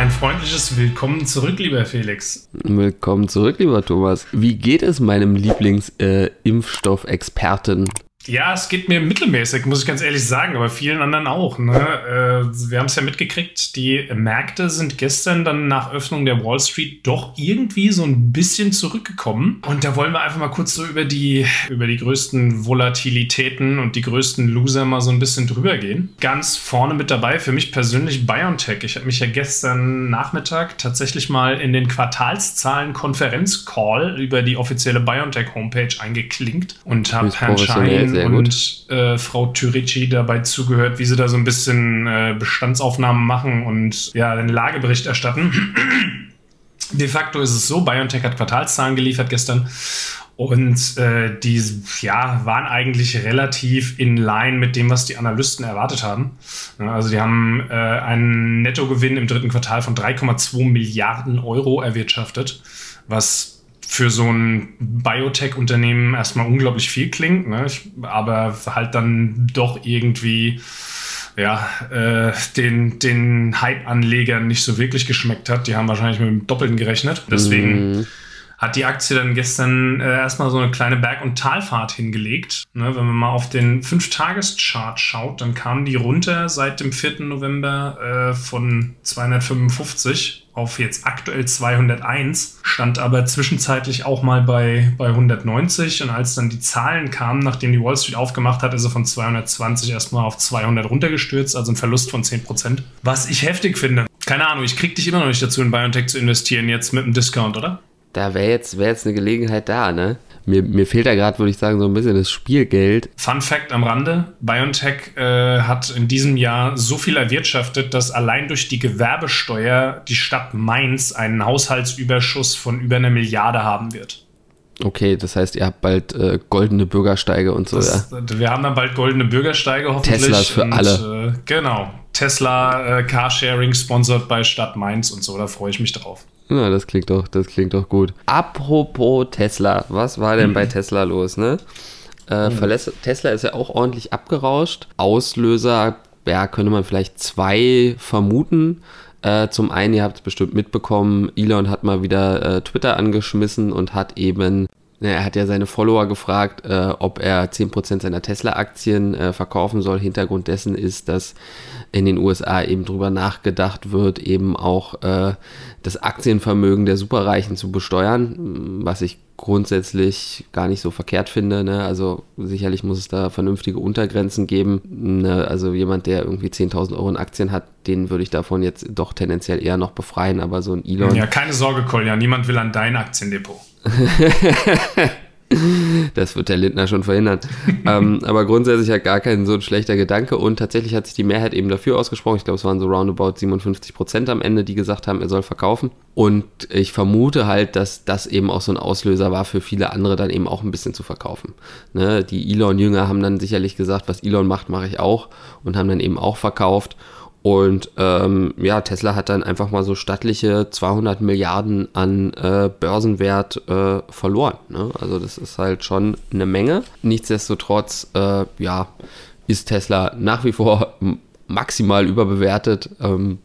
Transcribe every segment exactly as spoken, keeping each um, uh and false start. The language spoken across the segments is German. Ein freundliches Willkommen zurück, lieber Felix. Willkommen zurück, lieber Thomas. Wie geht es meinem Lieblings-Impfstoff-Experten? Äh, ja, es geht mir mittelmäßig, muss ich ganz ehrlich sagen, aber vielen anderen auch. Ne? Äh, wir haben es ja mitgekriegt, die Märkte sind gestern dann nach Öffnung der Wall Street doch irgendwie so ein bisschen zurückgekommen. Und da wollen wir einfach mal kurz so über die, über die größten Volatilitäten und die größten Loser mal so ein bisschen drüber gehen. Ganz vorne mit dabei, für mich persönlich BioNTech. Ich habe mich ja gestern Nachmittag tatsächlich mal in den Quartalszahlen-Konferenz-Call über die offizielle BioNTech-Homepage eingeklinkt und habe Herrn Schein und äh, Frau Türeci dabei zugehört, wie sie da so ein bisschen äh, Bestandsaufnahmen machen und ja, den Lagebericht erstatten. De facto ist es so, BioNTech hat Quartalszahlen geliefert gestern und äh, die ja, waren eigentlich relativ in line mit dem, was die Analysten erwartet haben. Ja, also die haben äh, einen Nettogewinn im dritten Quartal von drei Komma zwei Milliarden Euro erwirtschaftet, was für so ein Biotech-Unternehmen erstmal unglaublich viel klingt, ne? Aber halt dann doch irgendwie ja, äh, den, den Hype-Anlegern nicht so wirklich geschmeckt hat. Die haben wahrscheinlich mit dem Doppelten gerechnet. Deswegen mm. hat die Aktie dann gestern äh, erstmal so eine kleine Berg- und Talfahrt hingelegt. Ne? Wenn man mal auf den fünf-Tages-Chart schaut, dann kamen die runter seit dem vierten November äh, von zweihundertfünfundfünfzig auf jetzt aktuell zweihunderteins, stand aber zwischenzeitlich auch mal bei, bei hundertneunzig. Und als dann die Zahlen kamen, nachdem die Wall Street aufgemacht hat, ist er von zweihundertzwanzig erstmal auf zweihundert runtergestürzt, also ein Verlust von zehn Prozent, was ich heftig finde. Keine Ahnung, ich krieg dich immer noch nicht dazu, in BioNTech zu investieren, jetzt mit einem Discount, oder? Da wäre jetzt, wär jetzt eine Gelegenheit da, ne? Mir, mir fehlt da gerade, würde ich sagen, so ein bisschen das Spielgeld. Fun Fact am Rande, BioNTech äh, hat in diesem Jahr so viel erwirtschaftet, dass allein durch die Gewerbesteuer die Stadt Mainz einen Haushaltsüberschuss von über einer Milliarde haben wird. Okay, das heißt, ihr habt bald äh, goldene Bürgersteige und so, das, ja? Wir haben dann bald goldene Bürgersteige, hoffentlich. Teslas für und, alle. Äh, genau, Tesla, äh, Carsharing, sponsored bei Stadt Mainz und so, da freue ich mich drauf. Na, ja, das klingt doch, das klingt doch gut. Apropos Tesla, was war denn bei Tesla los, ne? Äh, verlässt, Tesla ist ja auch ordentlich abgerauscht. Auslöser, ja, könnte man vielleicht zwei vermuten. Äh, zum einen, ihr habt es bestimmt mitbekommen, Elon hat mal wieder äh, Twitter angeschmissen und hat eben, na, er hat ja seine Follower gefragt, äh, ob er zehn Prozent seiner Tesla-Aktien äh, verkaufen soll. Hintergrund dessen ist, dass in den U S A eben drüber nachgedacht wird, eben auch äh, das Aktienvermögen der Superreichen zu besteuern, was ich grundsätzlich gar nicht so verkehrt finde, ne? Also sicherlich muss es da vernünftige Untergrenzen geben, ne? Also jemand, der irgendwie zehntausend Euro in Aktien hat, den würde ich davon jetzt doch tendenziell eher noch befreien, aber so ein Elon... Ja, keine Sorge, Kolja, niemand will an dein Aktiendepot. Das wird der Lindner schon verhindern. ähm, aber grundsätzlich ja gar kein so ein schlechter Gedanke und tatsächlich hat sich die Mehrheit eben dafür ausgesprochen. Ich glaube, es waren so roundabout siebenundfünfzig Prozent am Ende, die gesagt haben, er soll verkaufen. Und ich vermute halt, dass das eben auch so ein Auslöser war für viele andere, dann eben auch ein bisschen zu verkaufen. Ne? Die Elon-Jünger haben dann sicherlich gesagt, was Elon macht, mache ich auch und haben dann eben auch verkauft. Und ähm, ja, Tesla hat dann einfach mal so stattliche zweihundert Milliarden an äh, Börsenwert äh, verloren. Ne? Also das ist halt schon eine Menge. Nichtsdestotrotz, äh, ja, ist Tesla nach wie vor m- maximal überbewertet. Ähm,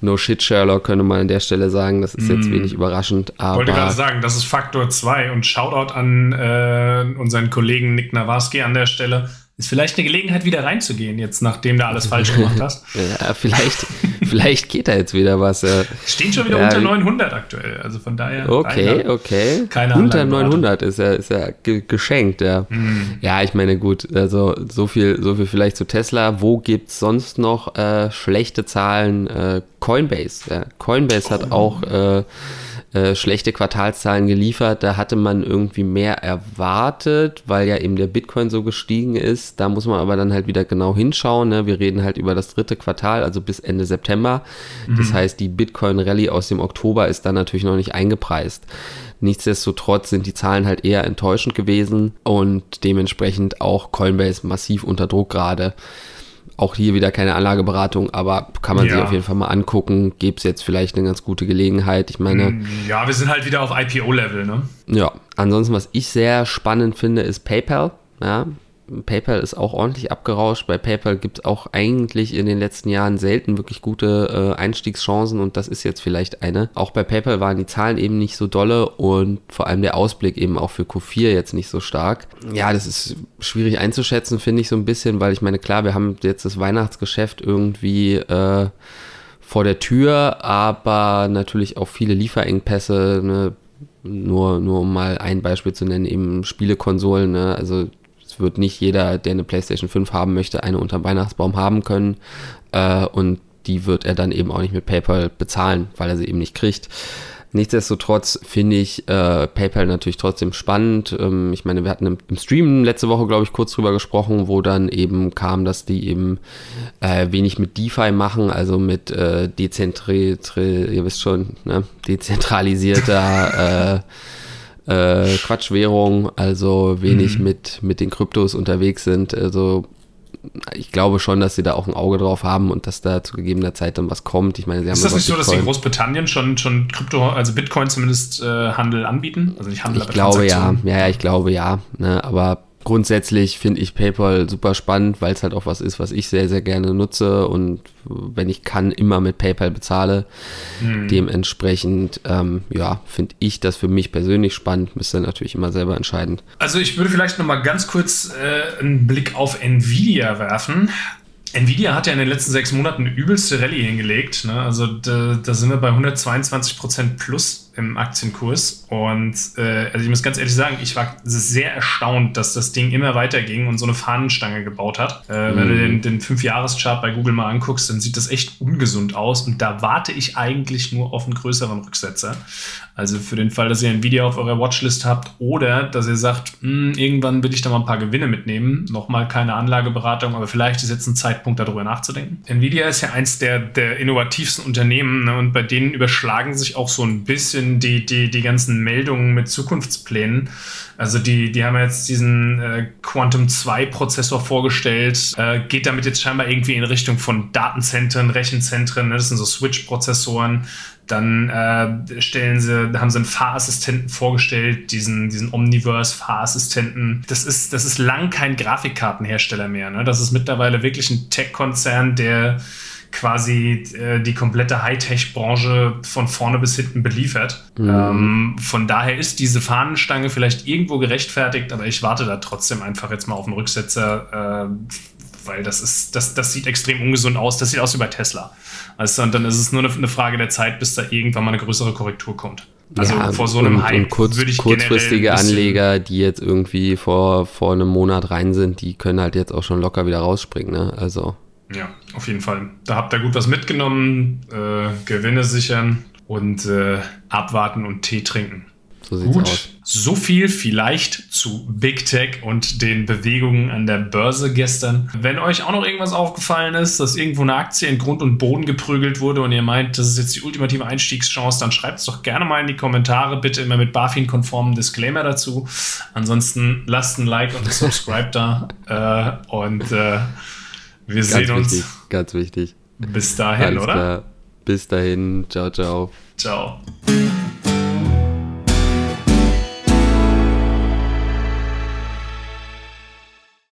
no shit, Sherlock, könnte man an der Stelle sagen. Das ist jetzt mm. wenig überraschend. Aber wollte gerade sagen, das ist Faktor zwei. Und Shoutout an äh, unseren Kollegen Nick Nawarski an der Stelle. Ist vielleicht eine Gelegenheit, wieder reinzugehen, jetzt nachdem du alles falsch gemacht hast. Ja, vielleicht, vielleicht geht da jetzt wieder was. Äh. Stehen schon wieder ja, unter neunhundert aktuell, also von daher. Okay, einer, okay. Keine unter neunhundert ist ja, ist ja ge- geschenkt, ja. Mhm. Ja, ich meine, gut, also so viel, so viel vielleicht zu Tesla. Wo gibt es sonst noch äh, schlechte Zahlen? Äh, Coinbase. Ja. Coinbase oh. hat auch äh, Äh, schlechte Quartalszahlen geliefert, da hatte man irgendwie mehr erwartet, weil ja eben der Bitcoin so gestiegen ist. Da muss man aber dann halt wieder genau hinschauen, ne? Wir reden halt über das dritte Quartal, also bis Ende September. Mhm. Das heißt, die Bitcoin-Rallye aus dem Oktober ist dann natürlich noch nicht eingepreist. Nichtsdestotrotz sind die Zahlen halt eher enttäuschend gewesen und dementsprechend auch Coinbase massiv unter Druck gerade. Auch hier wieder keine Anlageberatung, aber kann man ja. sich auf jeden Fall mal angucken. Gäbe es jetzt vielleicht eine ganz gute Gelegenheit. Ich meine... Ja, wir sind halt wieder auf I P O-Level, ne? Ja, ansonsten, was ich sehr spannend finde, ist PayPal. Ja, PayPal ist auch ordentlich abgerauscht. Bei PayPal gibt es auch eigentlich in den letzten Jahren selten wirklich gute äh, Einstiegschancen und das ist jetzt vielleicht eine. Auch bei PayPal waren die Zahlen eben nicht so dolle und vor allem der Ausblick eben auch für Q vier jetzt nicht so stark. Ja, das ist schwierig einzuschätzen, finde ich so ein bisschen, weil ich meine, klar, wir haben jetzt das Weihnachtsgeschäft irgendwie äh, vor der Tür, aber natürlich auch viele Lieferengpässe, ne? Nur, nur um mal ein Beispiel zu nennen, eben Spielekonsolen, ne? Also es wird nicht jeder, der eine PlayStation fünf haben möchte, eine unter dem Weihnachtsbaum haben können äh, und die wird er dann eben auch nicht mit PayPal bezahlen, weil er sie eben nicht kriegt. Nichtsdestotrotz finde ich äh, PayPal natürlich trotzdem spannend. Ähm, ich meine, wir hatten im, im Stream letzte Woche, glaube ich, kurz drüber gesprochen, wo dann eben kam, dass die eben äh, wenig mit DeFi machen, also mit äh, dezentri, tri, ihr wisst schon, ne? dezentralisierter äh, äh, Quatschwährung, also wenig mhm. mit, mit den Kryptos unterwegs sind. Also ich glaube schon, dass sie da auch ein Auge drauf haben und dass da zu gegebener Zeit dann was kommt. Ich meine, sie haben ist das nicht so, dass sie in Großbritannien schon, schon Krypto, also Bitcoin zumindest äh, Handel anbieten? Also nicht Handel, aber Transaktionen. Ich glaube ja, ja, ja, ich glaube ja. Ne? Aber grundsätzlich finde ich PayPal super spannend, weil es halt auch was ist, was ich sehr, sehr gerne nutze und wenn ich kann, immer mit PayPal bezahle. Hm. Dementsprechend, ähm, ja, finde ich das für mich persönlich spannend, müsste natürlich immer selber entscheiden. Also ich würde vielleicht nochmal ganz kurz äh, einen Blick auf Nvidia werfen. Nvidia hat ja in den letzten sechs Monaten eine übelste Rallye hingelegt, ne? Also da, da sind wir bei hundertzweiundzwanzig Prozent plus im Aktienkurs und äh, also ich muss ganz ehrlich sagen, ich war sehr erstaunt, dass das Ding immer weiter ging und so eine Fahnenstange gebaut hat. Äh, mhm. Wenn du den, den fünf-Jahres-Chart bei Google mal anguckst, dann sieht das echt ungesund aus und da warte ich eigentlich nur auf einen größeren Rücksetzer. Also für den Fall, dass ihr Nvidia auf eurer Watchlist habt oder dass ihr sagt, irgendwann will ich da mal ein paar Gewinne mitnehmen. Nochmal keine Anlageberatung, aber vielleicht ist jetzt ein Zeitpunkt, darüber nachzudenken. Nvidia ist ja eins der, der innovativsten Unternehmen, ne? Und bei denen überschlagen sich auch so ein bisschen die, die, die ganzen Meldungen mit Zukunftsplänen. Also die, die haben jetzt diesen äh, Quantum zwei Prozessor vorgestellt, äh, geht damit jetzt scheinbar irgendwie in Richtung von Datenzentren, Rechenzentren, ne? Das sind so Switch-Prozessoren. Dann äh, stellen sie, haben sie einen Fahrassistenten vorgestellt, diesen, diesen Omniverse-Fahrassistenten. Das ist, das ist lang kein Grafikkartenhersteller mehr, ne? Das ist mittlerweile wirklich ein Tech-Konzern, der quasi äh, die komplette Hightech-Branche von vorne bis hinten beliefert. Mhm. Ähm, von daher ist diese Fahnenstange vielleicht irgendwo gerechtfertigt, aber ich warte da trotzdem einfach jetzt mal auf einen Rücksetzer, äh, weil das ist, das, das sieht extrem ungesund aus. Das sieht aus wie bei Tesla. Also, und dann ist es nur eine Frage der Zeit, bis da irgendwann mal eine größere Korrektur kommt. Also ja, vor so einem und, Hype und kurz, würde ich kurzfristige Anleger, die jetzt irgendwie vor, vor einem Monat rein sind, die können halt jetzt auch schon locker wieder rausspringen, ne? Also. Ja, auf jeden Fall. Da habt ihr gut was mitgenommen, äh, Gewinne sichern und äh, abwarten und Tee trinken. So sieht's Gut, aus. So viel vielleicht zu Big Tech und den Bewegungen an der Börse gestern. Wenn euch auch noch irgendwas aufgefallen ist, dass irgendwo eine Aktie in Grund und Boden geprügelt wurde und ihr meint, das ist jetzt die ultimative Einstiegschance, dann schreibt es doch gerne mal in die Kommentare, bitte immer mit BaFin-konformen Disclaimer dazu. Ansonsten lasst ein Like und ein Subscribe da äh, und äh, wir ganz sehen uns. Wichtig, ganz wichtig. Bis dahin, alles oder? Klar. Bis dahin. Ciao, ciao. Ciao.